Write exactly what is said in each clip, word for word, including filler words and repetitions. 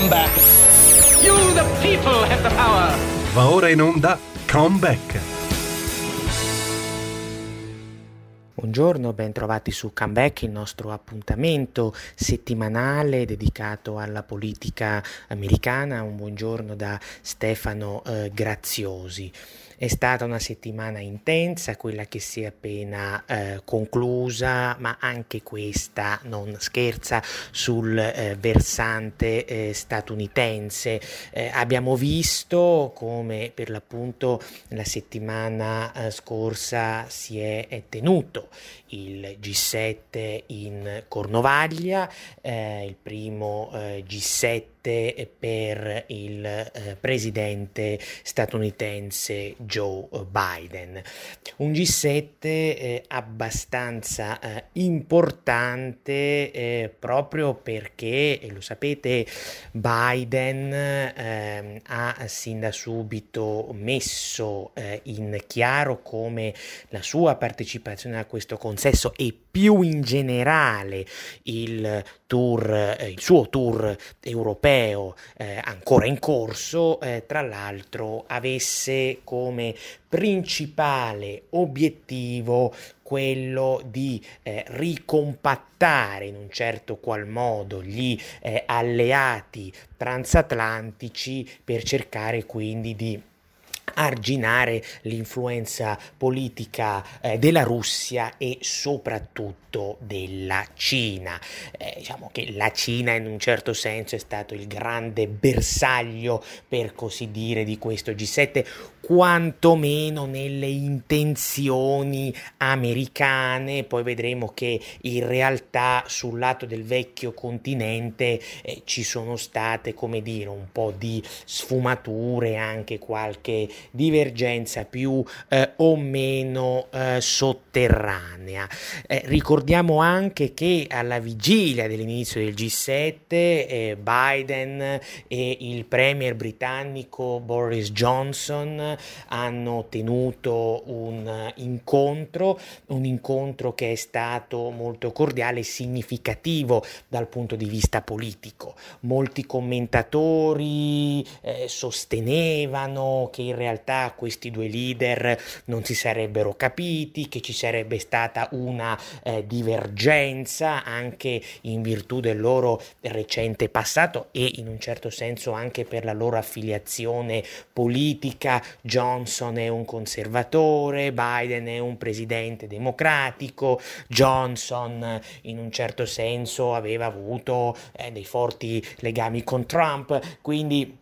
Comeback. You the people have the power. Va ora in onda Comeback. Buongiorno, ben trovati su Comeback, il nostro appuntamento settimanale dedicato alla politica americana. Un buongiorno da Stefano eh, Graziosi. È stata una settimana intensa, quella che si è appena eh, conclusa, ma anche questa non scherza sul eh, versante eh, statunitense. Eh, abbiamo visto come per l'appunto la settimana eh, scorsa si è, è tenuto il G sette in Cornovaglia, eh, il primo eh, G sette per il eh, presidente statunitense Joe Biden. Un G sette eh, abbastanza eh, importante eh, proprio perché, lo sapete, Biden eh, ha sin da subito messo eh, in chiaro come la sua partecipazione a questo consesso e più in generale il tour, eh, il suo tour europeo Eh, ancora in corso, eh, tra l'altro avesse come principale obiettivo quello di eh, ricompattare in un certo qual modo gli eh, alleati transatlantici per cercare quindi di arginare l'influenza politica eh, della Russia e soprattutto della Cina. Eh, diciamo che la Cina in un certo senso è stato il grande bersaglio, per così dire, di questo G sette, quantomeno nelle intenzioni americane. Poi vedremo che in realtà sul lato del vecchio continente eh, ci sono state, come dire, un po' di sfumature, anche qualche divergenza più eh, o meno eh, sotterranea. Eh, ricordiamo anche che alla vigilia dell'inizio del G sette eh, Biden e il premier britannico Boris Johnson hanno tenuto un incontro, un incontro che è stato molto cordiale e significativo dal punto di vista politico. Molti commentatori eh, sostenevano che in realtà questi due leader non si sarebbero capiti, che ci sarebbe stata una eh, divergenza anche in virtù del loro recente passato e in un certo senso anche per la loro affiliazione politica. Johnson è un conservatore, Biden è un presidente democratico. Johnson in un certo senso aveva avuto eh, dei forti legami con Trump, quindi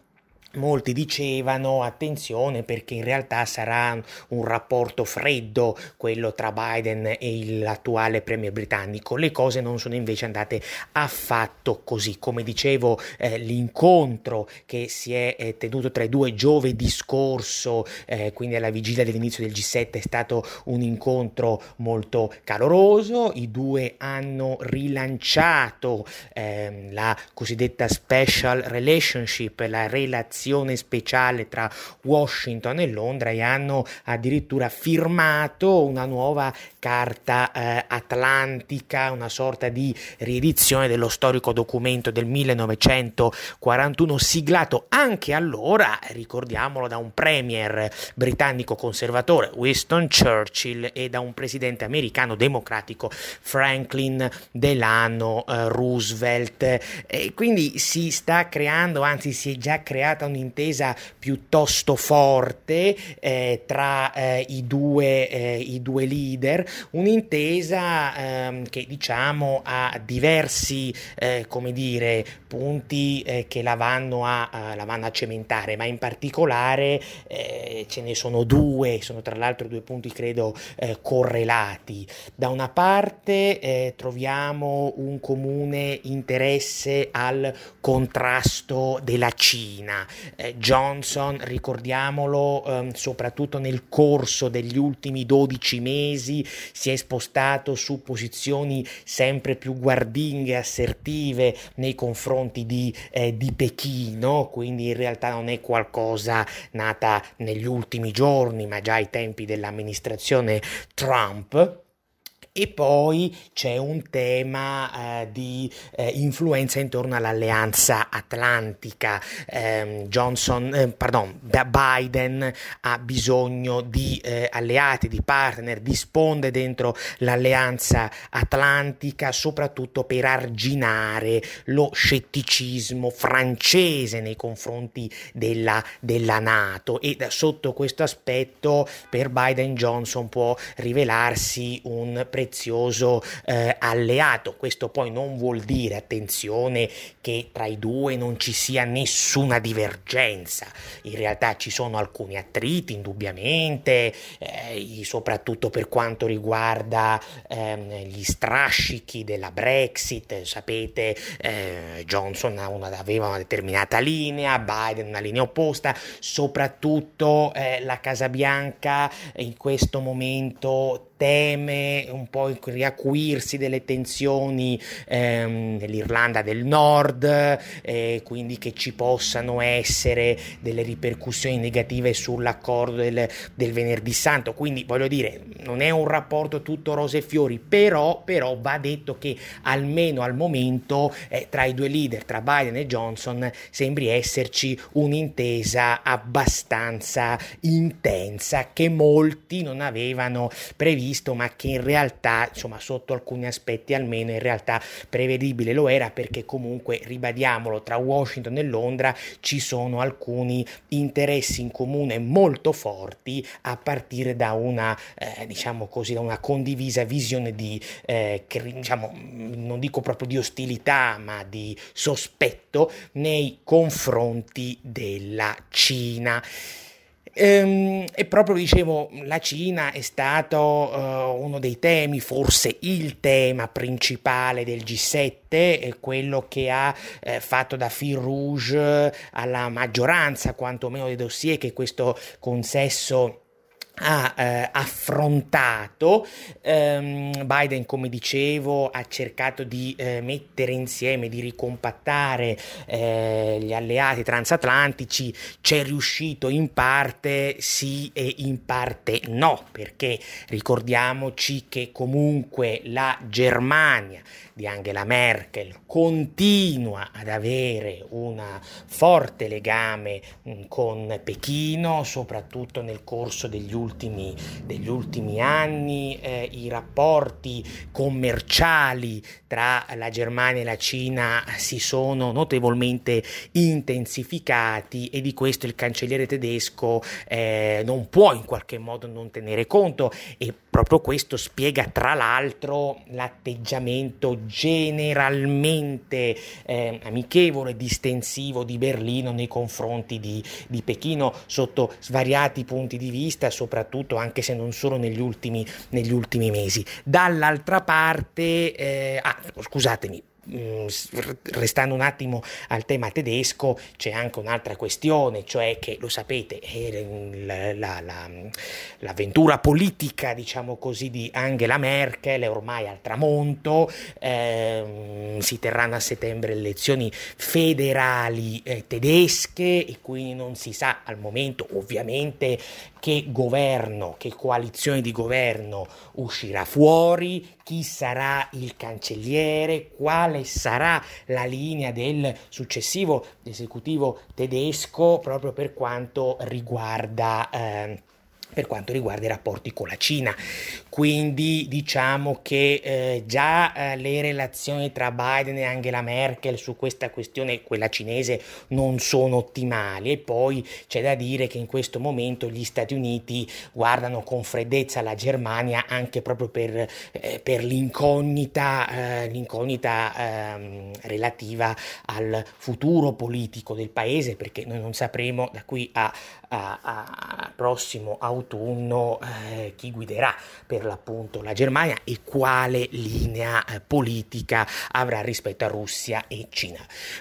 molti dicevano attenzione perché in realtà sarà un rapporto freddo quello tra Biden e l'attuale premier britannico. Le cose non sono invece andate affatto così. Come dicevo, eh, l'incontro che si è eh, tenuto tra i due giovedì scorso, eh, quindi alla vigilia dell'inizio del G sette, è stato un incontro molto caloroso. I due hanno rilanciato eh, la cosiddetta special relationship, la relazione speciale tra Washington e Londra, e hanno addirittura firmato una nuova carta eh, atlantica, una sorta di riedizione dello storico documento del millenovecentoquarantuno, siglato anche allora, ricordiamolo, da un premier britannico conservatore, Winston Churchill, e da un presidente americano democratico, Franklin Delano eh, Roosevelt. E quindi si sta creando, anzi si è già creata un'intesa piuttosto forte eh, tra eh, i due eh, i due leader, un'intesa ehm, che diciamo ha diversi eh, come dire punti eh, che la vanno a, a la vanno a cementare, ma in particolare eh, ce ne sono due, sono tra l'altro due punti credo eh, correlati. Da una parte eh, troviamo un comune interesse al contrasto della Cina. eh, Johnson, ricordiamolo, ehm, soprattutto nel corso degli ultimi dodici mesi si è spostato su posizioni sempre più guardinghe e assertive nei confronti di, eh, di Pechino, quindi in realtà non è qualcosa nata negli ultimi giorni, ma già ai tempi dell'amministrazione Trump. E poi c'è un tema eh, di eh, influenza intorno all'alleanza atlantica. Eh, Johnson, eh, pardon, Biden ha bisogno di eh, alleati, di partner, di sponde dentro l'alleanza atlantica, soprattutto per arginare lo scetticismo francese nei confronti della, della NATO. E da, sotto questo aspetto, per Biden, Johnson può rivelarsi un prezioso Eh, alleato. Questo poi non vuol dire, attenzione, che tra i due non ci sia nessuna divergenza. In realtà ci sono alcuni attriti, indubbiamente, eh, soprattutto per quanto riguarda ehm, gli strascichi della Brexit. Sapete, eh, Johnson una, aveva una determinata linea, Biden una linea opposta. Soprattutto eh, la Casa Bianca in questo momento teme un po' il riacuirsi delle tensioni ehm, nell'Irlanda del Nord, eh, quindi che ci possano essere delle ripercussioni negative sull'accordo del, del Venerdì Santo. Quindi voglio dire, non è un rapporto tutto rose e fiori, però, però va detto che almeno al momento eh, tra i due leader, tra Biden e Johnson, sembri esserci un'intesa abbastanza intensa che molti non avevano previsto, ma che in realtà, insomma, sotto alcuni aspetti almeno, in realtà prevedibile lo era, perché comunque, ribadiamolo, tra Washington e Londra ci sono alcuni interessi in comune molto forti, a partire da una eh, diciamo così da una condivisa visione di eh, che, diciamo, non dico proprio di ostilità, ma di sospetto nei confronti della Cina. E proprio, dicevo, la Cina è stato uh, uno dei temi, forse il tema principale del G sette, è quello che ha eh, fatto da fil rouge alla maggioranza, quantomeno, dei dossier che questo consesso ha eh, affrontato. ehm, Biden, come dicevo, ha cercato di eh, mettere insieme, di ricompattare eh, gli alleati transatlantici. C'è riuscito in parte sì e in parte no, perché ricordiamoci che comunque la Germania di Angela Merkel continua ad avere un forte legame mh, con Pechino, soprattutto nel corso degli ultimi Ultimi, degli ultimi anni. Eh, i rapporti commerciali tra la Germania e la Cina si sono notevolmente intensificati, e di questo il cancelliere tedesco eh, non può in qualche modo non tenere conto, e proprio questo spiega, tra l'altro, l'atteggiamento generalmente eh, amichevole, distensivo di Berlino nei confronti di, di Pechino, sotto svariati punti di vista, soprattutto soprattutto, anche se non solo, negli ultimi, negli ultimi mesi. Dall'altra parte, eh, ah, scusatemi, restando un attimo al tema tedesco, c'è anche un'altra questione, cioè che, lo sapete, la, la, la, l'avventura politica, diciamo così, di Angela Merkel è ormai al tramonto. Eh, si terranno a settembre le elezioni federali eh, tedesche, e quindi non si sa al momento, ovviamente, che governo, che coalizione di governo uscirà fuori, chi sarà il cancelliere, quale sarà la linea del successivo esecutivo tedesco, proprio per quanto riguarda eh, per quanto riguarda i rapporti con la Cina. Quindi diciamo che eh, già eh, le relazioni tra Biden e Angela Merkel su questa questione, quella cinese, non sono ottimali. E poi c'è da dire che in questo momento gli Stati Uniti guardano con freddezza la Germania, anche proprio per, eh, per l'incognita, eh, l'incognita eh, relativa al futuro politico del paese, perché noi non sapremo da qui a, a, a prossimo autunno autunno eh, chi guiderà per l'appunto la Germania e quale linea eh, politica avrà rispetto a Russia e Cina.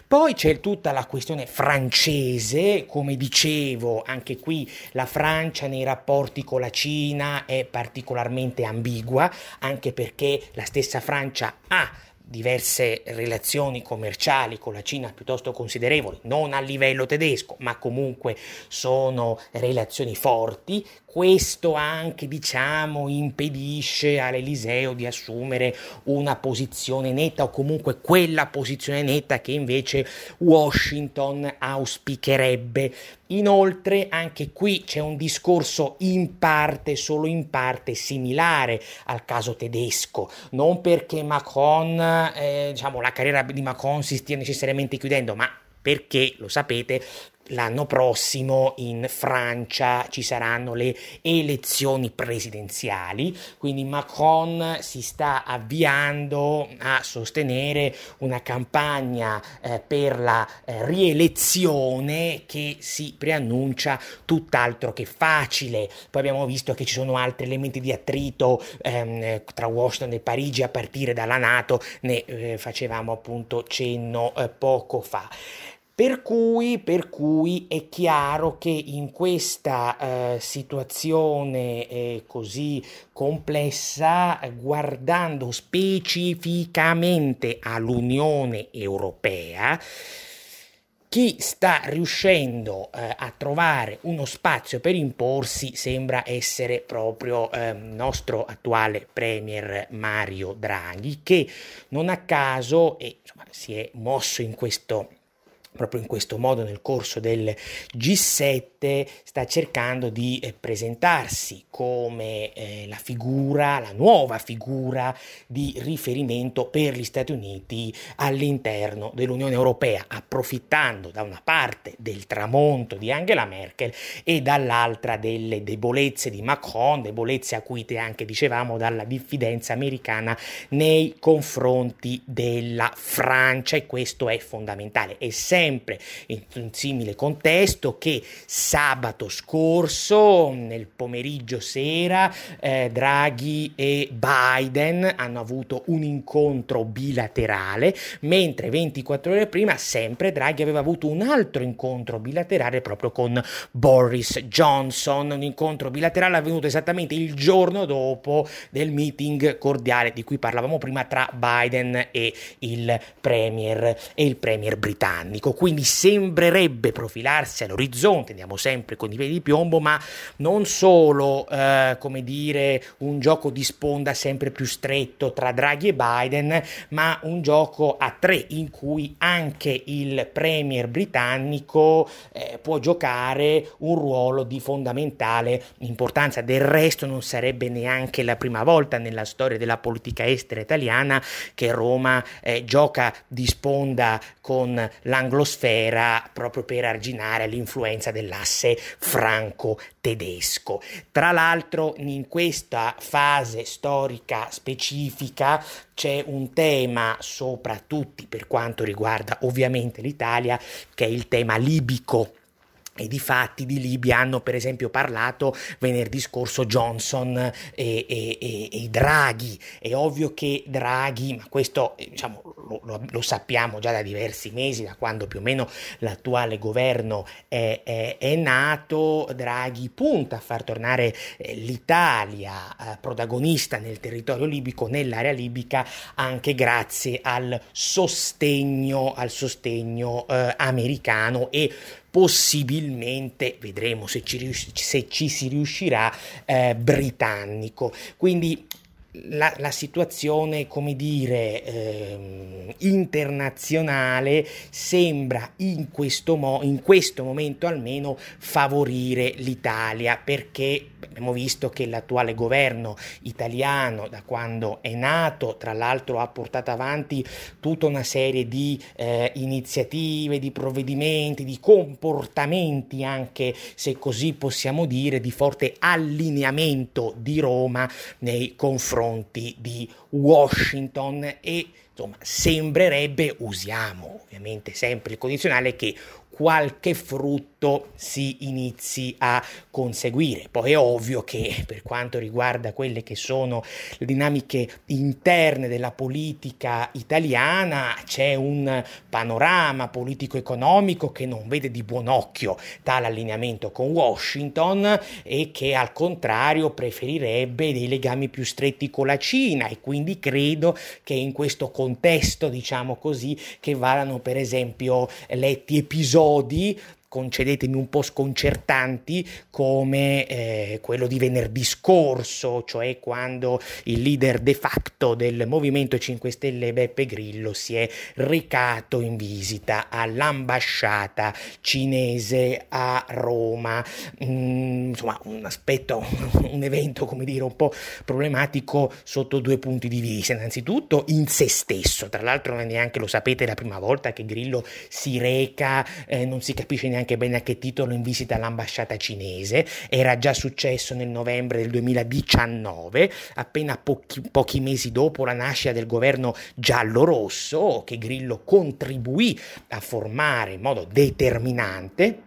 Poi c'è tutta la questione francese. Come dicevo, anche qui la Francia nei rapporti con la Cina è particolarmente ambigua, anche perché la stessa Francia ha diverse relazioni commerciali con la Cina piuttosto considerevoli, non a livello tedesco, ma comunque sono relazioni forti. Questo anche, diciamo, impedisce all'Eliseo di assumere una posizione netta, o comunque quella posizione netta che invece Washington auspicherebbe. Inoltre, anche qui c'è un discorso in parte, solo in parte, similare al caso tedesco, non perché Macron, eh, diciamo, la carriera di Macron si stia necessariamente chiudendo, ma perché, lo sapete, l'anno prossimo in Francia ci saranno le elezioni presidenziali, quindi Macron si sta avviando a sostenere una campagna eh, per la eh, rielezione che si preannuncia tutt'altro che facile. Poi abbiamo visto che ci sono altri elementi di attrito ehm, tra Washington e Parigi a partire dalla NATO, ne eh, facevamo appunto cenno eh, poco fa. Per cui, per cui è chiaro che in questa eh, situazione eh, così complessa, guardando specificamente all'Unione Europea, chi sta riuscendo eh, a trovare uno spazio per imporsi sembra essere proprio il eh, nostro attuale premier Mario Draghi, che non a caso eh, insomma, si è mosso in questo proprio in questo modo nel corso del G sette, sta cercando di eh, presentarsi come eh, la figura, la nuova figura di riferimento per gli Stati Uniti all'interno dell'Unione Europea, approfittando da una parte del tramonto di Angela Merkel e dall'altra delle debolezze di Macron, debolezze acuite anche, dicevamo, dalla diffidenza americana nei confronti della Francia, e questo è fondamentale. È sempre in un simile contesto che sabato scorso, nel pomeriggio sera, eh, Draghi e Biden hanno avuto un incontro bilaterale, mentre ventiquattro ore prima sempre Draghi aveva avuto un altro incontro bilaterale proprio con Boris Johnson, un incontro bilaterale avvenuto esattamente il giorno dopo del meeting cordiale di cui parlavamo prima tra Biden e il premier, e il premier britannico. Quindi sembrerebbe profilarsi all'orizzonte, andiamo sempre con i piedi di piombo, ma non solo eh, come dire un gioco di sponda sempre più stretto tra Draghi e Biden, ma un gioco a tre in cui anche il premier britannico eh, può giocare un ruolo di fondamentale importanza. Del resto non sarebbe neanche la prima volta nella storia della politica estera italiana che Roma eh, gioca di sponda con l'anglosfera proprio per arginare l'influenza dell'asse franco-tedesco. Tra l'altro, in questa fase storica specifica c'è un tema, soprattutto per quanto riguarda ovviamente l'Italia, che è il tema libico. E di fatti di Libia hanno per esempio parlato venerdì scorso Johnson e, e, e, e Draghi. È ovvio che Draghi, ma questo diciamo, lo, lo sappiamo già da diversi mesi, da quando più o meno l'attuale governo è, è, è nato, Draghi punta a far tornare l'Italia eh, protagonista nel territorio libico, nell'area libica, anche grazie al sostegno, al sostegno eh, americano e possibilmente, vedremo se ci, rius- se ci si riuscirà, eh, britannico. Quindi la, la situazione, come dire, eh, internazionale sembra in questo, mo- in questo momento almeno favorire l'Italia, perché abbiamo visto che l'attuale governo italiano, da quando è nato, tra l'altro ha portato avanti tutta una serie di eh, iniziative, di provvedimenti, di comportamenti anche, se così possiamo dire, di forte allineamento di Roma nei confronti di Washington, e insomma sembrerebbe, usiamo ovviamente sempre il condizionale, che qualche frutto si inizi a conseguire. Poi è ovvio che per quanto riguarda quelle che sono le dinamiche interne della politica italiana c'è un panorama politico-economico che non vede di buon occhio tale allineamento con Washington e che al contrario preferirebbe dei legami più stretti con la Cina, e quindi credo che in questo contesto, diciamo così, che vadano per esempio letti episodi, concedetemi un po' sconcertanti, come eh, quello di venerdì scorso, cioè quando il leader de facto del Movimento cinque Stelle Beppe Grillo si è recato in visita all'ambasciata cinese a Roma. Mm, insomma, un aspetto, un evento, come dire, un po' problematico sotto due punti di vista. Innanzitutto in se stesso, tra l'altro non è neanche, lo sapete, la prima volta che Grillo si reca, eh, non si capisce neanche bene a che titolo, in visita all'ambasciata cinese. Era già successo nel novembre del duemiladiciannove, appena pochi, pochi mesi dopo la nascita del governo giallo-rosso, che Grillo contribuì a formare in modo determinante.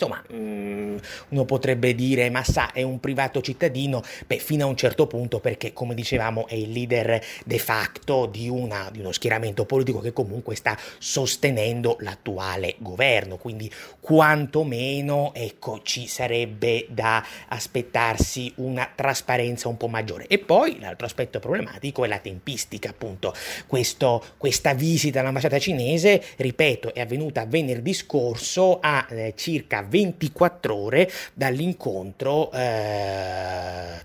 Insomma, uno potrebbe dire, ma sa, è un privato cittadino. Beh, fino a un certo punto, perché come dicevamo è il leader de facto di, una, di uno schieramento politico che comunque sta sostenendo l'attuale governo, quindi quantomeno, ecco, ci sarebbe da aspettarsi una trasparenza un po' maggiore. E poi l'altro aspetto problematico è la tempistica, appunto. Questo, questa visita all'ambasciata cinese, ripeto, è avvenuta venerdì scorso a eh, circa ventiquattro ore dall'incontro eh,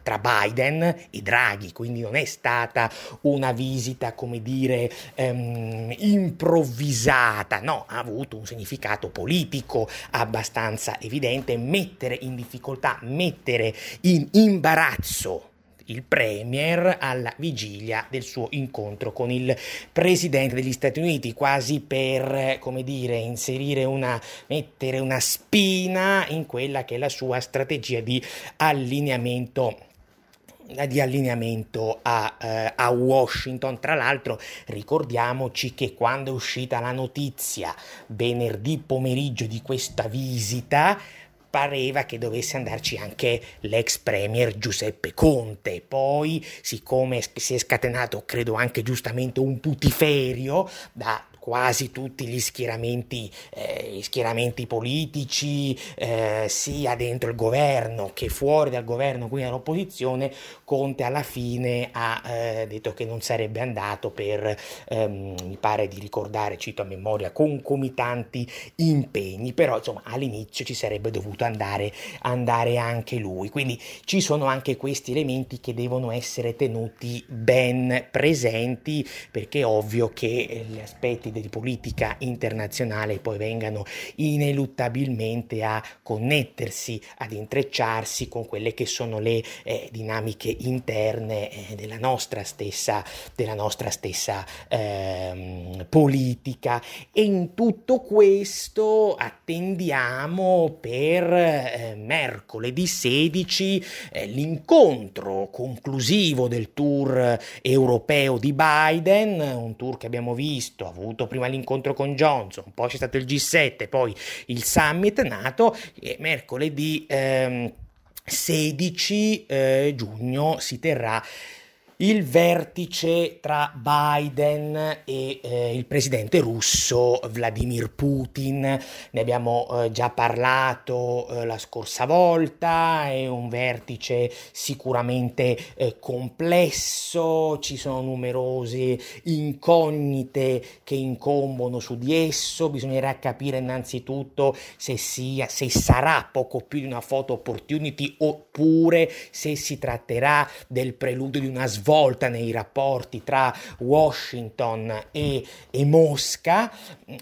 tra Biden e Draghi, quindi non è stata una visita, come dire, ehm, improvvisata, no, ha avuto un significato politico abbastanza evidente. Mettere in difficoltà, mettere in imbarazzo il premier alla vigilia del suo incontro con il presidente degli Stati Uniti, quasi per, come dire, inserire una, mettere una spina in quella che è la sua strategia di allineamento di allineamento a, eh, a Washington. Tra l'altro ricordiamoci che quando è uscita la notizia venerdì pomeriggio di questa visita, pareva che dovesse andarci anche l'ex premier Giuseppe Conte. Poi, siccome si è scatenato, credo anche giustamente, un putiferio da quasi tutti gli schieramenti, eh, gli schieramenti politici, eh, sia dentro il governo che fuori dal governo, quindi dall'opposizione, Conte alla fine ha eh, detto che non sarebbe andato per, ehm, mi pare di ricordare, cito a memoria, concomitanti impegni, però insomma all'inizio ci sarebbe dovuto andare, andare anche lui. Quindi ci sono anche questi elementi che devono essere tenuti ben presenti, perché è ovvio che gli aspetti di politica internazionale poi vengano ineluttabilmente a connettersi, ad intrecciarsi con quelle che sono le eh, dinamiche interne eh, della nostra stessa, della nostra stessa ehm, politica. E in tutto questo attendiamo per eh, mercoledì sedici eh, l'incontro conclusivo del tour europeo di Biden, un tour che abbiamo visto, avuto prima l'incontro con Johnson, poi c'è stato il G sette, poi il summit NATO, e mercoledì ehm, sedici eh, giugno si terrà il vertice tra Biden e eh, il presidente russo Vladimir Putin. Ne abbiamo eh, già parlato eh, la scorsa volta. È un vertice sicuramente eh, complesso, ci sono numerose incognite che incombono su di esso. Bisognerà capire innanzitutto se sia, se sarà poco più di una photo opportunity oppure se si tratterà del preludio di una svolta Volta nei rapporti tra Washington e, e Mosca.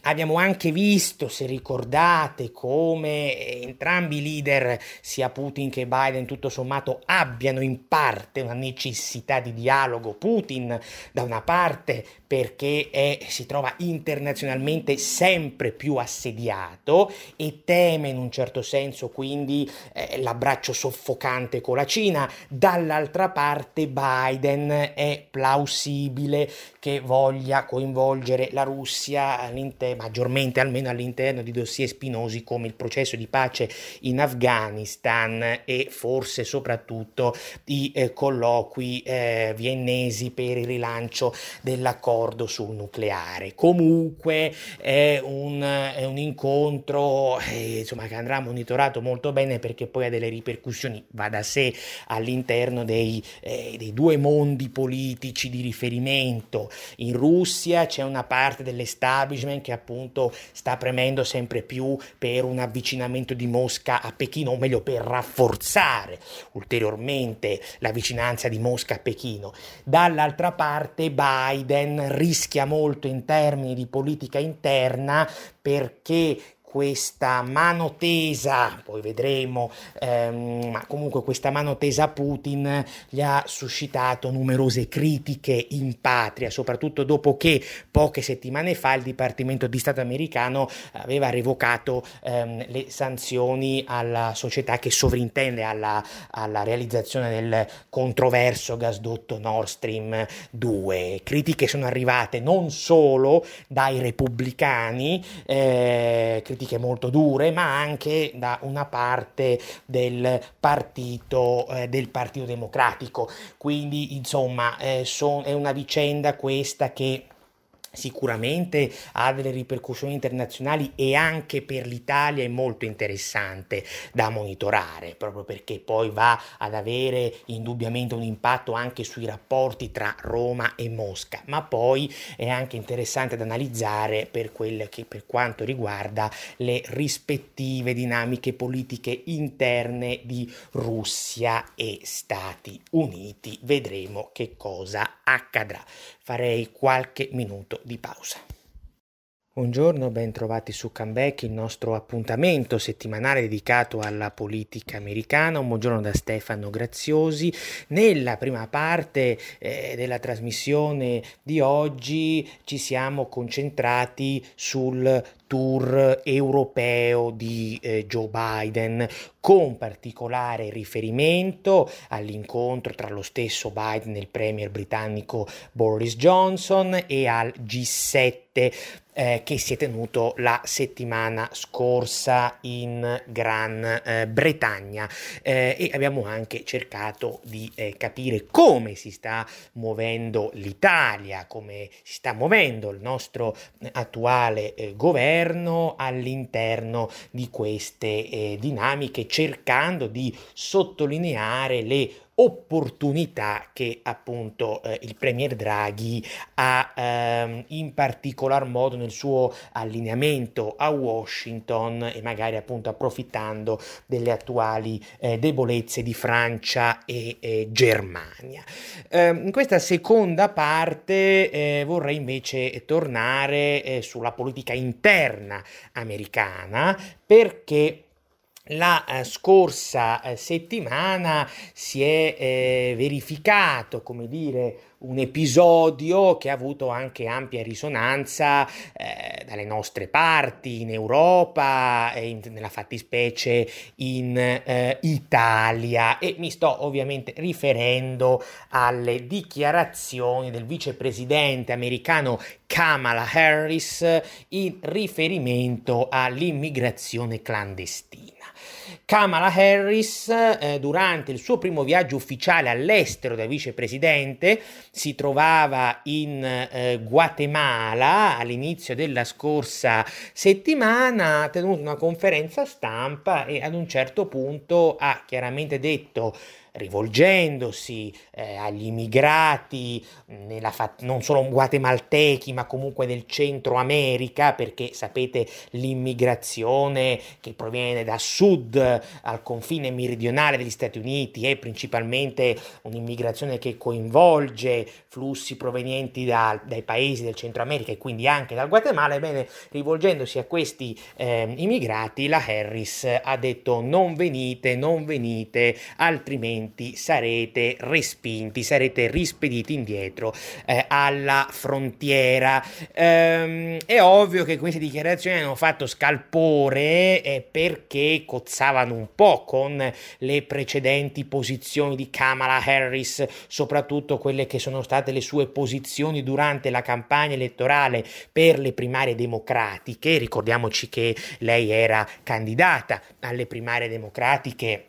Abbiamo anche visto, se ricordate, come entrambi i leader, sia Putin che Biden, tutto sommato abbiano in parte una necessità di dialogo. Putin da una parte perché è, si trova internazionalmente sempre più assediato e teme in un certo senso quindi eh, l'abbraccio soffocante con la Cina, dall'altra parte Biden è plausibile che voglia coinvolgere la Russia maggiormente, almeno all'interno di dossier spinosi come il processo di pace in Afghanistan e forse soprattutto i eh, colloqui eh, viennesi per il rilancio dell'accordo sul nucleare. Comunque è un, è un incontro eh, insomma, che andrà monitorato molto bene, perché poi ha delle ripercussioni, va da sé, all'interno dei, eh, dei due mondi politici di riferimento. In Russia c'è una parte dell'establishment che appunto sta premendo sempre più per un avvicinamento di Mosca a Pechino, o meglio per rafforzare ulteriormente la vicinanza di Mosca a Pechino. Dall'altra parte Biden rischia molto in termini di politica interna, perché questa mano tesa, poi vedremo, ehm, ma comunque questa mano tesa a Putin gli ha suscitato numerose critiche in patria, soprattutto dopo che poche settimane fa il Dipartimento di Stato americano aveva revocato ehm, le sanzioni alla società che sovrintende alla, alla realizzazione del controverso gasdotto Nord Stream due. Critiche sono arrivate non solo dai repubblicani, eh, che molto dure, ma anche da una parte del partito eh, del Partito Democratico. Quindi insomma eh, son, è una vicenda questa che sicuramente ha delle ripercussioni internazionali, e anche per l'Italia è molto interessante da monitorare, proprio perché poi va ad avere indubbiamente un impatto anche sui rapporti tra Roma e Mosca, ma poi è anche interessante da analizzare per quel che per quanto riguarda le rispettive dinamiche politiche interne di Russia e Stati Uniti. Vedremo che cosa accadrà. Farei qualche minuto di pausa. Buongiorno, ben trovati su Comeback, il nostro appuntamento settimanale dedicato alla politica americana. Un buongiorno da Stefano Graziosi. Nella prima parte eh, della trasmissione di oggi ci siamo concentrati sul tour europeo di eh, Joe Biden, con particolare riferimento all'incontro tra lo stesso Biden e il premier britannico Boris Johnson e al G sette eh, che si è tenuto la settimana scorsa in Gran eh, Bretagna, eh, e abbiamo anche cercato di eh, capire come si sta muovendo l'Italia, come si sta muovendo il nostro attuale eh, governo all'interno di queste eh, dinamiche, cercando di sottolineare le opportunità che appunto eh, il premier Draghi ha ehm, in particolar modo nel suo allineamento a Washington, e magari appunto approfittando delle attuali eh, debolezze di Francia e eh, Germania. Eh, in questa seconda parte eh, vorrei invece tornare eh, sulla politica interna americana, perché La eh, scorsa eh, settimana si è eh, verificato, come dire, un episodio che ha avuto anche ampia risonanza eh, dalle nostre parti, in Europa, e in, nella fattispecie in eh, Italia, e mi sto ovviamente riferendo alle dichiarazioni del vicepresidente americano Kamala Harris in riferimento all'immigrazione clandestina. Kamala Harris, eh, durante il suo primo viaggio ufficiale all'estero da vicepresidente, si trovava in eh, Guatemala all'inizio della scorsa settimana, ha tenuto una conferenza stampa e ad un certo punto ha chiaramente detto, rivolgendosi eh, agli immigrati nella fat- non solo guatemaltechi ma comunque del Centro America, perché sapete l'immigrazione che proviene da sud al confine meridionale degli Stati Uniti è principalmente un'immigrazione che coinvolge flussi provenienti da, dai paesi del Centro America e quindi anche dal Guatemala. Ebbene, rivolgendosi a questi eh, immigrati, la Harris ha detto non venite, non venite, altrimenti altrimenti sarete respinti, sarete rispediti indietro eh, alla frontiera. Ehm, è ovvio che queste dichiarazioni hanno fatto scalpore eh, perché cozzavano un po' con le precedenti posizioni di Kamala Harris, soprattutto quelle che sono state le sue posizioni durante la campagna elettorale per le primarie democratiche. Ricordiamoci che lei era candidata alle primarie democratiche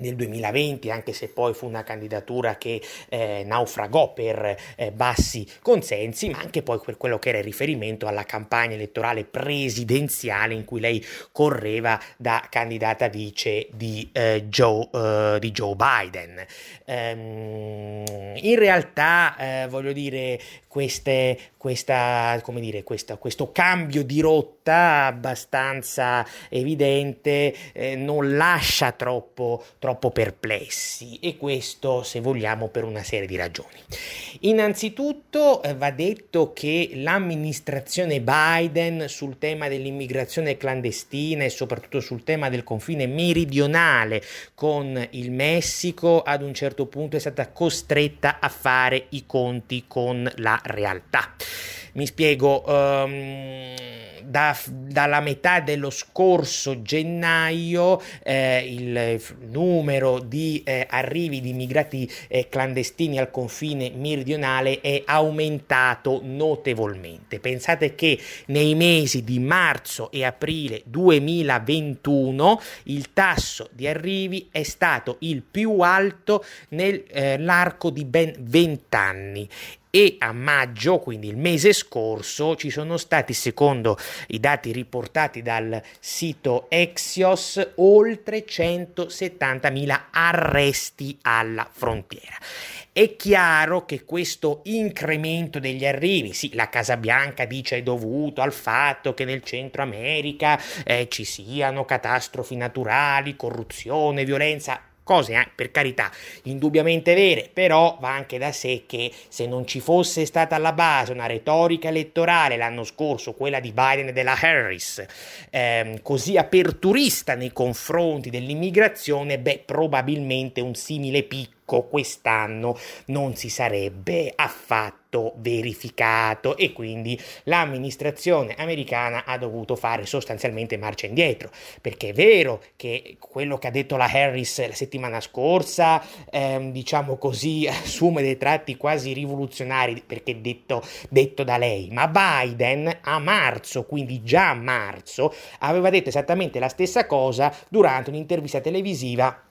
nel duemilaventi, anche se poi fu una candidatura che eh, naufragò per eh, bassi consensi, ma anche poi per quello che era il riferimento alla campagna elettorale presidenziale in cui lei correva da candidata vice di, eh, Joe, eh, di Joe Biden. Ehm, in realtà, eh, voglio dire, queste, questa, come dire, questa, questo cambio di rotta abbastanza evidente eh, non lascia troppo troppo troppo perplessi, e questo, se vogliamo, per una serie di ragioni. Innanzitutto eh, va detto che l'amministrazione Biden sul tema dell'immigrazione clandestina e soprattutto sul tema del confine meridionale con il Messico ad un certo punto è stata costretta a fare i conti con la realtà. Mi spiego, um, da, dalla metà dello scorso gennaio eh, il numero di eh, arrivi di immigrati eh, clandestini al confine meridionale è aumentato notevolmente. Pensate che nei mesi di marzo e aprile duemilaventuno il tasso di arrivi è stato il più alto nell'arco eh, di ben venti anni. E a maggio, quindi il mese scorso, ci sono stati, secondo i dati riportati dal sito Exios, oltre centosettantamila arresti alla frontiera. È chiaro che questo incremento degli arrivi, sì, la Casa Bianca dice è dovuto al fatto che nel Centro America eh, ci siano catastrofi naturali, corruzione, violenza, cose eh, per carità indubbiamente vere, però va anche da sé che se non ci fosse stata alla base una retorica elettorale l'anno scorso, quella di Biden e della Harris, ehm, così aperturista nei confronti dell'immigrazione, beh, probabilmente un simile picco quest'anno non si sarebbe affatto verificato, e quindi l'amministrazione americana ha dovuto fare sostanzialmente marcia indietro, perché è vero che quello che ha detto la Harris la settimana scorsa ehm, diciamo così assume dei tratti quasi rivoluzionari perché detto, detto da lei, ma Biden a marzo, quindi già a marzo, aveva detto esattamente la stessa cosa durante un'intervista televisiva.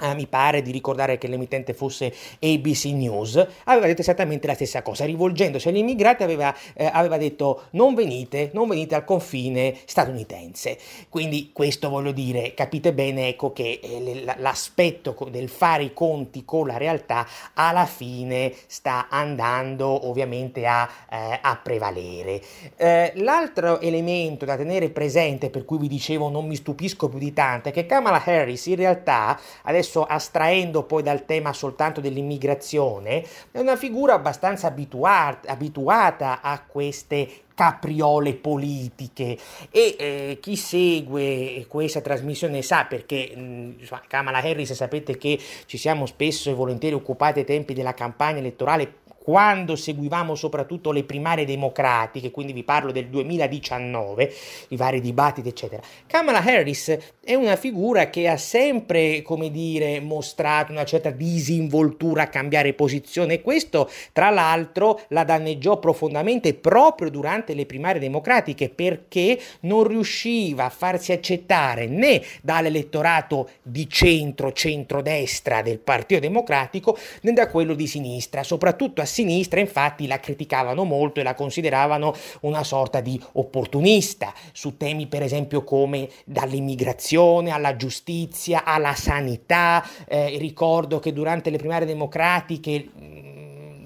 Ah, mi pare di ricordare che l'emittente fosse A B C News, aveva detto esattamente la stessa cosa, rivolgendosi agli immigrati aveva, eh, aveva detto non venite, non venite al confine statunitense. Quindi questo, voglio dire, capite bene, ecco, che eh, l'aspetto del fare i conti con la realtà alla fine sta andando ovviamente a, eh, a prevalere. Eh, l'altro elemento da tenere presente, per cui vi dicevo non mi stupisco più di tanto, è che Kamala Harris in realtà, adesso astraendo poi dal tema soltanto dell'immigrazione, è una figura abbastanza abituata, abituata a queste capriole politiche, e eh, chi segue questa trasmissione sa, perché mh, Kamala Harris, sapete che ci siamo spesso e volentieri occupati ai tempi della campagna elettorale quando seguivamo soprattutto le primarie democratiche, quindi vi parlo del duemiladiciannove, i vari dibattiti eccetera. Kamala Harris è una figura che ha sempre, come dire, mostrato una certa disinvoltura a cambiare posizione, e questo tra l'altro la danneggiò profondamente proprio durante le primarie democratiche, perché non riusciva a farsi accettare né dall'elettorato di centro, centrodestra del Partito Democratico, né da quello di sinistra, soprattutto a sinistra infatti la criticavano molto e la consideravano una sorta di opportunista su temi per esempio come dall'immigrazione alla giustizia, alla sanità. Eh, ricordo che durante le primarie democratiche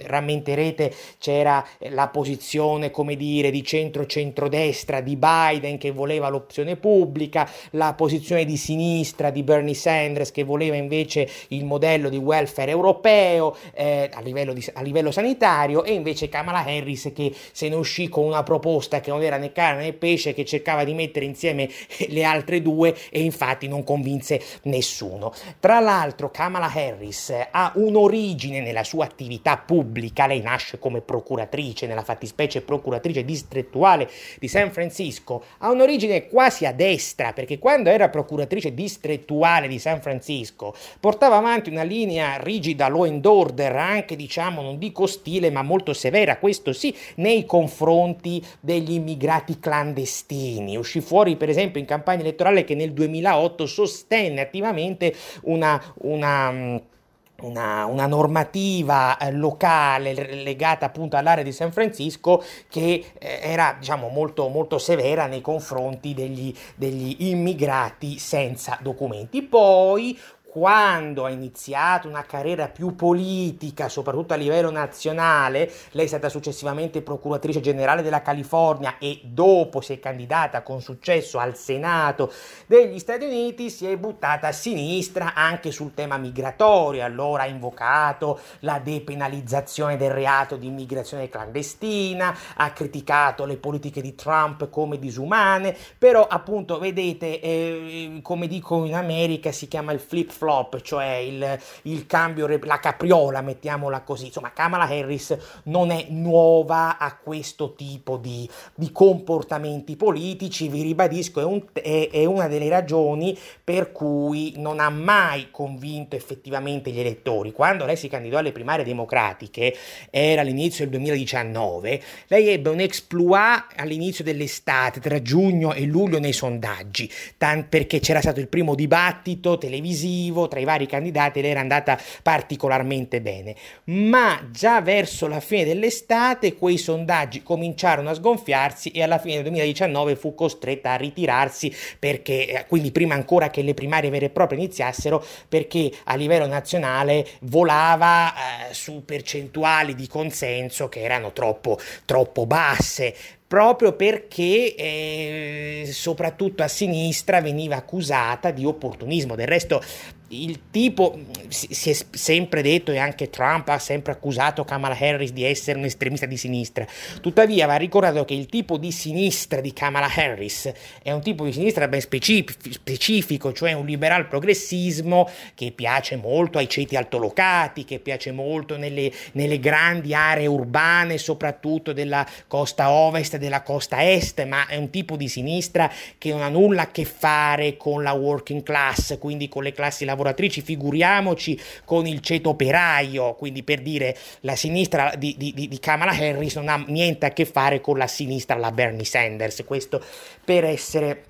rammenterete c'era la posizione, come dire, di centro-centrodestra di Biden che voleva l'opzione pubblica, la posizione di sinistra di Bernie Sanders che voleva invece il modello di welfare europeo eh, a livello di, a livello sanitario, e invece Kamala Harris che se ne uscì con una proposta che non era né carne né pesce, che cercava di mettere insieme le altre due e infatti non convinse nessuno. Tra l'altro Kamala Harris ha un'origine nella sua attività pubblica, lei nasce come procuratrice, nella fattispecie procuratrice distrettuale di San Francisco, ha un'origine quasi a destra, perché quando era procuratrice distrettuale di San Francisco portava avanti una linea rigida, law and order, anche diciamo non dico ostile ma molto severa, questo sì, nei confronti degli immigrati clandestini. Uscì fuori per esempio in campagna elettorale che nel duemilaotto sostenne attivamente una... una Una, una normativa eh, locale legata appunto all'area di San Francisco che eh, era diciamo molto molto severa nei confronti degli, degli immigrati senza documenti. Poi quando ha iniziato una carriera più politica, soprattutto a livello nazionale, lei è stata successivamente procuratrice generale della California e dopo si è candidata con successo al Senato degli Stati Uniti, si è buttata a sinistra anche sul tema migratorio, allora ha invocato la depenalizzazione del reato di immigrazione clandestina, ha criticato le politiche di Trump come disumane, però appunto vedete, eh, come dico in America si chiama il flip flop, cioè il, il cambio, la capriola, mettiamola così. Insomma, Kamala Harris non è nuova a questo tipo di, di comportamenti politici, vi ribadisco, è, un, è, è una delle ragioni per cui non ha mai convinto effettivamente gli elettori. Quando lei si candidò alle primarie democratiche, era all'inizio del duemiladiciannove, lei ebbe un exploit all'inizio dell'estate, tra giugno e luglio nei sondaggi, tant- perché c'era stato il primo dibattito televisivo tra i vari candidati, lei era andata particolarmente bene, ma già verso la fine dell'estate quei sondaggi cominciarono a sgonfiarsi e alla fine del duemiladiciannove fu costretta a ritirarsi, perché quindi prima ancora che le primarie vere e proprie iniziassero, perché a livello nazionale volava eh, su percentuali di consenso che erano troppo, troppo basse, proprio perché eh, soprattutto a sinistra veniva accusata di opportunismo. Del resto il tipo, si è sempre detto, e anche Trump ha sempre accusato Kamala Harris di essere un estremista di sinistra, tuttavia va ricordato che il tipo di sinistra di Kamala Harris è un tipo di sinistra ben specifico, cioè un liberal progressismo che piace molto ai ceti altolocati, che piace molto nelle, nelle grandi aree urbane, soprattutto della costa ovest, della costa est, ma è un tipo di sinistra che non ha nulla a che fare con la working class, quindi con le classi lavorative, figuriamoci con il ceto operaio. Quindi, per dire, la sinistra di, di, di Kamala Harris non ha niente a che fare con la sinistra alla Bernie Sanders, questo per essere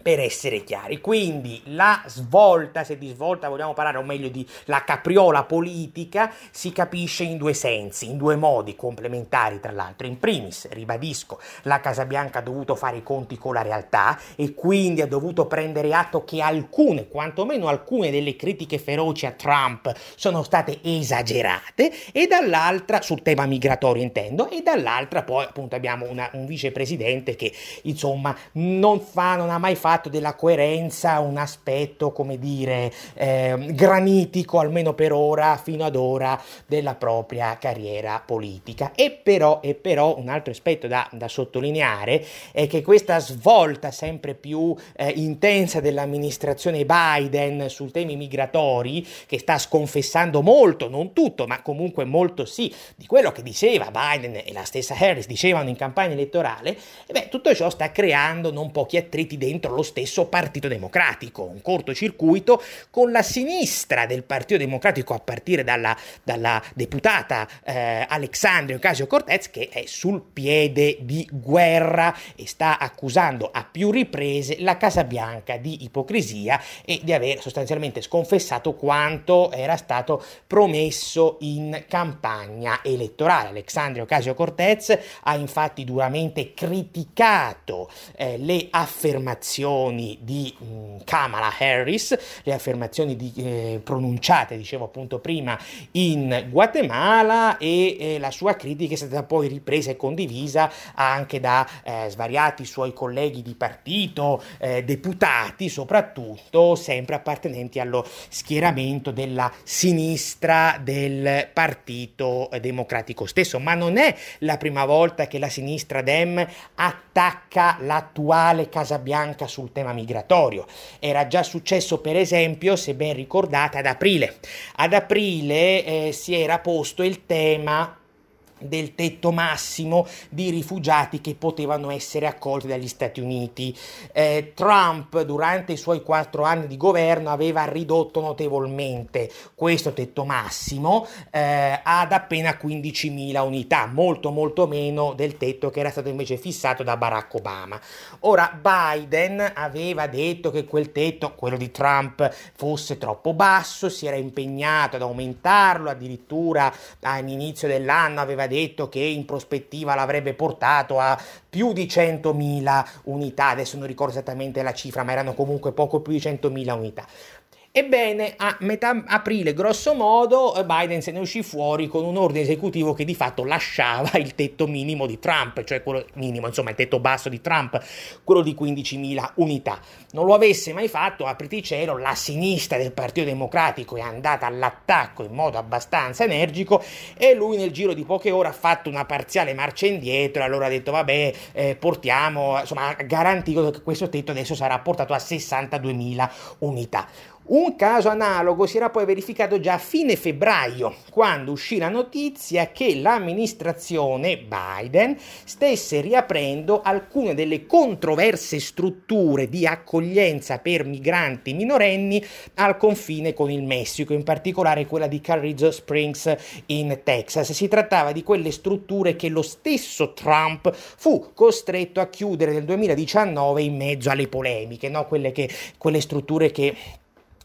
per essere chiari. Quindi la svolta, se di svolta vogliamo parlare, o meglio di la capriola politica, si capisce in due sensi, in due modi complementari tra l'altro. In primis, ribadisco, la Casa Bianca ha dovuto fare i conti con la realtà e quindi ha dovuto prendere atto che alcune, quantomeno alcune delle critiche feroci a Trump sono state esagerate, e dall'altra, sul tema migratorio intendo, e dall'altra poi appunto abbiamo una, un vicepresidente che insomma non fa, non ha mai fatto fatto della coerenza un aspetto, come dire, eh, granitico, almeno per ora, fino ad ora, della propria carriera politica. E però, e però un altro aspetto da, da sottolineare è che questa svolta sempre più eh, intensa dell'amministrazione Biden sui temi migratori, che sta sconfessando molto, non tutto, ma comunque molto sì, di quello che diceva Biden e la stessa Harris dicevano in campagna elettorale, e beh, tutto ciò sta creando non pochi attriti dentro lo stesso Partito Democratico, un cortocircuito con la sinistra del Partito Democratico, a partire dalla, dalla deputata eh, Alexandria Ocasio-Cortez, che è sul piede di guerra e sta accusando a più riprese la Casa Bianca di ipocrisia e di aver sostanzialmente sconfessato quanto era stato promesso in campagna elettorale. Alexandria Ocasio-Cortez ha infatti duramente criticato eh, le affermazioni affermazioni di mh, Kamala Harris, le affermazioni di, eh, pronunciate, dicevo appunto prima, in Guatemala, e eh, la sua critica è stata poi ripresa e condivisa anche da eh, svariati suoi colleghi di partito, eh, deputati soprattutto, sempre appartenenti allo schieramento della sinistra del Partito Democratico stesso. Ma non è la prima volta che la sinistra Dem attacca l'attuale Casa Bianca sul tema migratorio. Era già successo, per esempio, se ben ricordate, ad aprile. Ad aprile eh, si era posto il tema del tetto massimo di rifugiati che potevano essere accolti dagli Stati Uniti. Eh, Trump durante i suoi quattro anni di governo aveva ridotto notevolmente questo tetto massimo eh, ad appena quindicimila unità, molto molto meno del tetto che era stato invece fissato da Barack Obama. Ora, Biden aveva detto che quel tetto, quello di Trump, fosse troppo basso, si era impegnato ad aumentarlo, addirittura all'inizio dell'anno aveva detto che in prospettiva l'avrebbe portato a più di centomila unità, adesso non ricordo esattamente la cifra, ma erano comunque poco più di centomila unità. Ebbene, a metà aprile, grosso modo, Biden se ne uscì fuori con un ordine esecutivo che di fatto lasciava il tetto minimo di Trump, cioè quello minimo, insomma il tetto basso di Trump, quello di quindicimila unità. Non lo avesse mai fatto, apriti cielo, la sinistra del Partito Democratico è andata all'attacco in modo abbastanza energico e lui nel giro di poche ore ha fatto una parziale marcia indietro, e allora ha detto vabbè, eh, portiamo, insomma ha garantito che questo tetto adesso sarà portato a sessantaduemila unità. Un caso analogo si era poi verificato già a fine febbraio, quando uscì la notizia che l'amministrazione Biden stesse riaprendo alcune delle controverse strutture di accoglienza per migranti minorenni al confine con il Messico, in particolare quella di Carrizo Springs in Texas. Si trattava di quelle strutture che lo stesso Trump fu costretto a chiudere nel duemiladiciannove in mezzo alle polemiche, no? Quelle che, quelle strutture che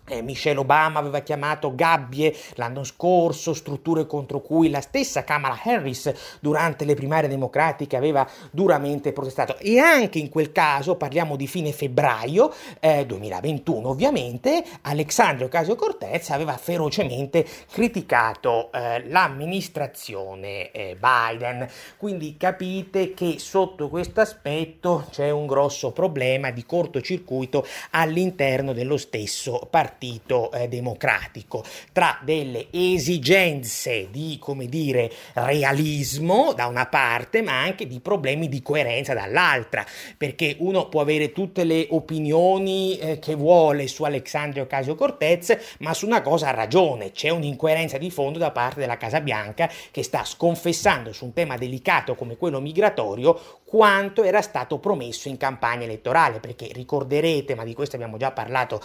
Eh, Michelle Obama aveva chiamato gabbie l'anno scorso, strutture contro cui la stessa Kamala Harris durante le primarie democratiche aveva duramente protestato. E anche in quel caso, parliamo di fine febbraio eh, duemilaventuno ovviamente, Alexandria Ocasio-Cortez aveva ferocemente criticato eh, l'amministrazione eh, Biden. Quindi capite che sotto questo aspetto c'è un grosso problema di cortocircuito all'interno dello stesso partito. Partito eh, Democratico, tra delle esigenze di, come dire, realismo da una parte, ma anche di problemi di coerenza dall'altra, perché uno può avere tutte le opinioni eh, che vuole su Alexandria Ocasio-Cortez, ma su una cosa ha ragione, c'è un'incoerenza di fondo da parte della Casa Bianca che sta sconfessando su un tema delicato come quello migratorio quanto era stato promesso in campagna elettorale, perché ricorderete, ma di questo abbiamo già parlato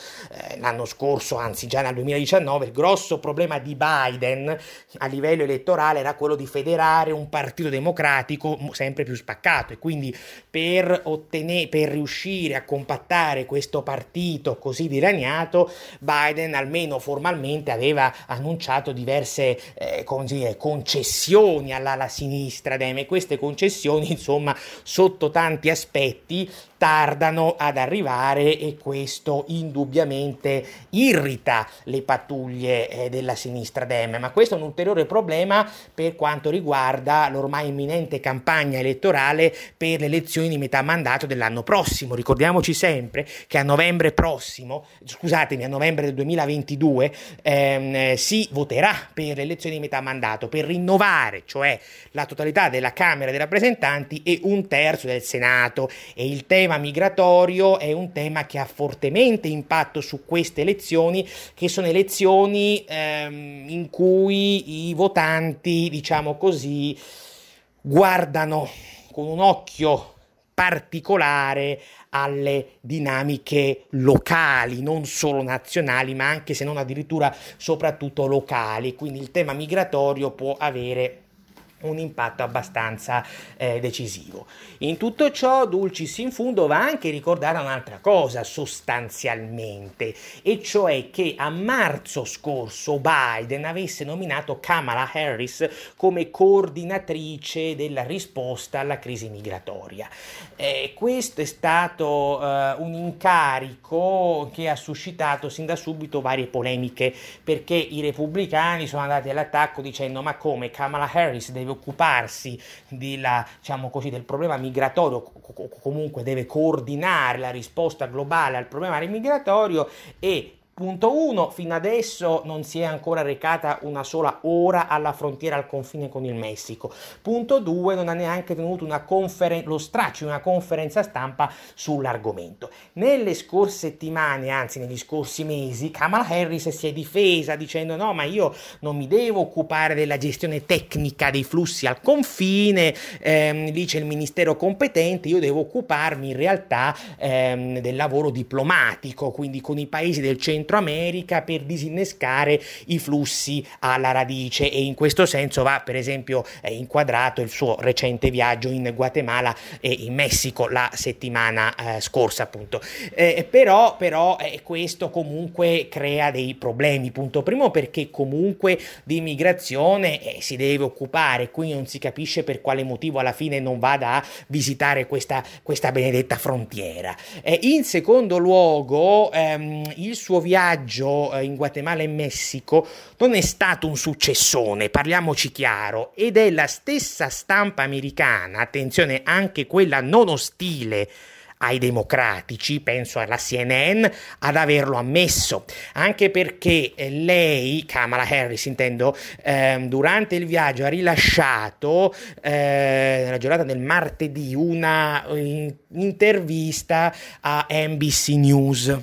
eh, l'anno scorso, anzi già nel duemiladiciannove, il grosso problema di Biden a livello elettorale era quello di federare un partito democratico sempre più spaccato, e quindi per ottenere, per riuscire a compattare questo partito così dilaniato, Biden almeno formalmente aveva annunciato diverse eh, dire, concessioni alla, alla sinistra Dem, e queste concessioni insomma sotto tanti aspetti tardano ad arrivare, e questo indubbiamente irrita le pattuglie eh, della sinistra Dem, ma questo è un ulteriore problema per quanto riguarda l'ormai imminente campagna elettorale per le elezioni di metà mandato dell'anno prossimo. Ricordiamoci sempre che a novembre prossimo, scusatemi, a novembre del duemilaventidue ehm, si voterà per le elezioni di metà mandato, per rinnovare cioè la totalità della Camera dei rappresentanti e un terzo del Senato, e il tema migratorio è un tema che ha fortemente impatto su queste elezioni, che sono elezioni ehm, in cui i votanti, diciamo così, guardano con un occhio particolare alle dinamiche locali, non solo nazionali, ma anche se non addirittura soprattutto locali. Quindi il tema migratorio può avere un impatto abbastanza eh, decisivo. In tutto ciò, dulcis in fundo, va anche ricordare un'altra cosa sostanzialmente, e cioè che a marzo scorso Biden avesse nominato Kamala Harris come coordinatrice della risposta alla crisi migratoria. Eh, questo è stato eh, un incarico che ha suscitato sin da subito varie polemiche, perché i repubblicani sono andati all'attacco dicendo: ma come, Kamala Harris deve occuparsi della, diciamo così, del problema migratorio, o comunque deve coordinare la risposta globale al problema migratorio, e punto uno, fino adesso non si è ancora recata una sola ora alla frontiera, al confine con il Messico. Punto due, non ha neanche tenuto una conferen- lo straccio di una conferenza stampa sull'argomento. Nelle scorse settimane, anzi negli scorsi mesi, Kamala Harris si è difesa dicendo: no, ma io non mi devo occupare della gestione tecnica dei flussi al confine, ehm, lì c'è il ministero competente, io devo occuparmi in realtà ehm, del lavoro diplomatico, quindi con i paesi del centro America, per disinnescare i flussi alla radice. E in questo senso va per esempio eh, inquadrato il suo recente viaggio in Guatemala e in Messico la settimana eh, scorsa appunto. Eh, però però eh, questo comunque crea dei problemi, punto primo, perché comunque di immigrazione eh, si deve occupare, quindi non si capisce per quale motivo alla fine non vada a visitare questa, questa benedetta frontiera. Eh, in secondo luogo ehm, il suo viaggio in Guatemala e Messico non è stato un successone, parliamoci chiaro, ed è la stessa stampa americana, attenzione, anche quella non ostile ai democratici, penso alla C N N, ad averlo ammesso, anche perché lei, Kamala Harris intendo, ehm, durante il viaggio ha rilasciato eh, nella giornata del martedì una in, intervista a N B C News,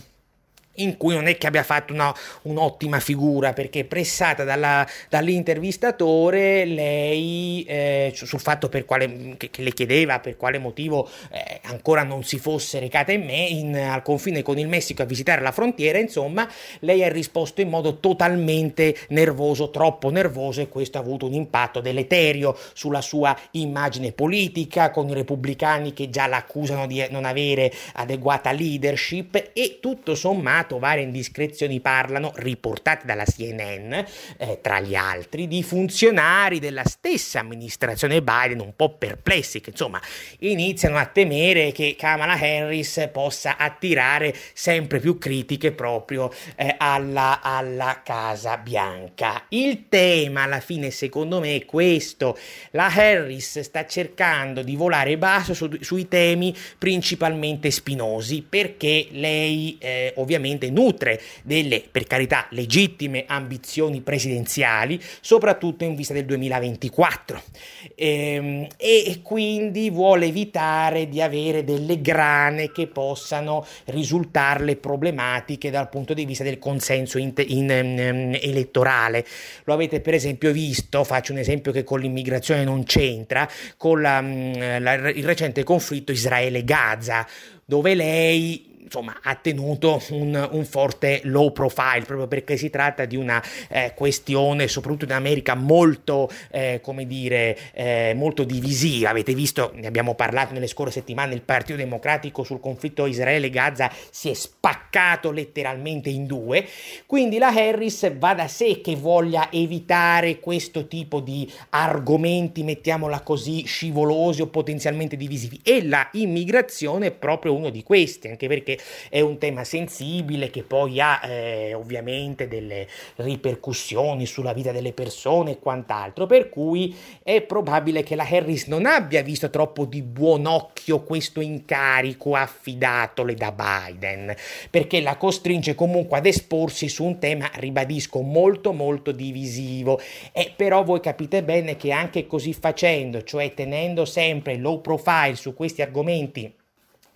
in cui non è che abbia fatto una, un'ottima figura, perché pressata dalla, dall'intervistatore lei eh, sul fatto per quale, che, che le chiedeva per quale motivo eh, ancora non si fosse recata in me, in, al confine con il Messico a visitare la frontiera, insomma lei ha risposto in modo totalmente nervoso, troppo nervoso, e questo ha avuto un impatto deleterio sulla sua immagine politica, con i repubblicani che già l'accusano di non avere adeguata leadership, e tutto sommato varie indiscrezioni parlano, riportate dalla C N N, eh, tra gli altri, di funzionari della stessa amministrazione Biden un po' perplessi, che insomma iniziano a temere che Kamala Harris possa attirare sempre più critiche proprio eh, alla, alla Casa Bianca. Il tema alla fine secondo me è questo: la Harris sta cercando di volare basso su, sui temi principalmente spinosi, perché lei eh, ovviamente nutre delle, per carità, legittime ambizioni presidenziali, soprattutto in vista del duemilaventiquattro, e, e quindi vuole evitare di avere delle grane che possano risultarle problematiche dal punto di vista del consenso in, in, in, elettorale. Lo avete per esempio visto, faccio un esempio che con l'immigrazione non c'entra, con la, la, il recente conflitto Israele-Gaza, dove lei insomma ha tenuto un, un forte low profile, proprio perché si tratta di una eh, questione soprattutto in America molto eh, come dire eh, molto divisiva. Avete visto, ne abbiamo parlato nelle scorse settimane, il Partito Democratico sul conflitto Israele-Gaza si è spaccato letteralmente in due, quindi la Harris va da sé che voglia evitare questo tipo di argomenti, mettiamola così, scivolosi o potenzialmente divisivi, e la immigrazione è proprio uno di questi, anche perché è un tema sensibile che poi ha eh, ovviamente delle ripercussioni sulla vita delle persone e quant'altro, per cui è probabile che la Harris non abbia visto troppo di buon occhio questo incarico affidatole da Biden, perché la costringe comunque ad esporsi su un tema, ribadisco, molto molto divisivo. E però voi capite bene che anche così facendo, cioè tenendo sempre low profile su questi argomenti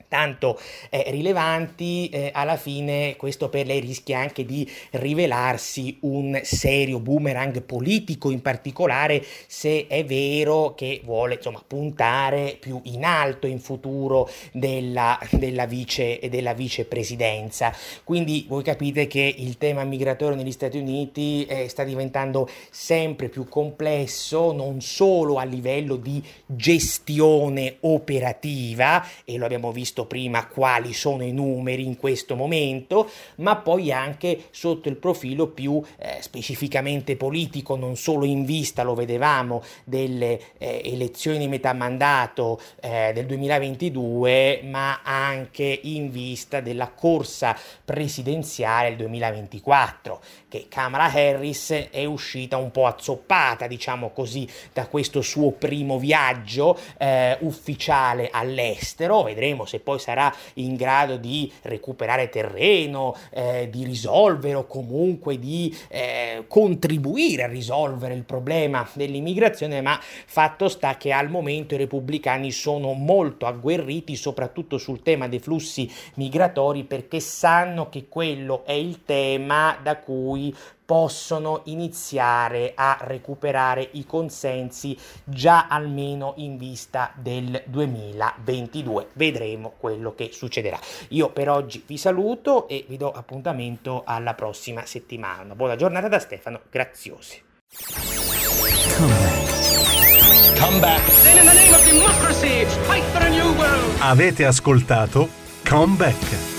altrettanto eh, rilevanti, eh, alla fine questo per lei rischia anche di rivelarsi un serio boomerang politico, in particolare se è vero che vuole, insomma, puntare più in alto in futuro della, della, vice, della vicepresidenza. Quindi voi capite che il tema migratorio negli Stati Uniti eh, sta diventando sempre più complesso, non solo a livello di gestione operativa, e lo abbiamo visto prima quali sono i numeri in questo momento, ma poi anche sotto il profilo più eh, specificamente politico, non solo in vista, lo vedevamo, delle eh, elezioni di metà mandato eh, del duemilaventidue, ma anche in vista della corsa presidenziale del duemilaventiquattro, che Kamala Harris è uscita un po' azzoppata, diciamo così, da questo suo primo viaggio eh, ufficiale all'estero. Vedremo se poi sarà in grado di recuperare terreno, eh, di risolvere o comunque di eh, contribuire a risolvere il problema dell'immigrazione, ma fatto sta che al momento i repubblicani sono molto agguerriti, soprattutto sul tema dei flussi migratori, perché sanno che quello è il tema da cui possono iniziare a recuperare i consensi già almeno in vista del duemilaventidue. Vedremo quello che succederà. Io per oggi vi saluto e vi do appuntamento alla prossima settimana. Buona giornata da Stefano Graziosi. Come back. Come back. In the name of democracy, fight for a new world. Avete ascoltato Come Back.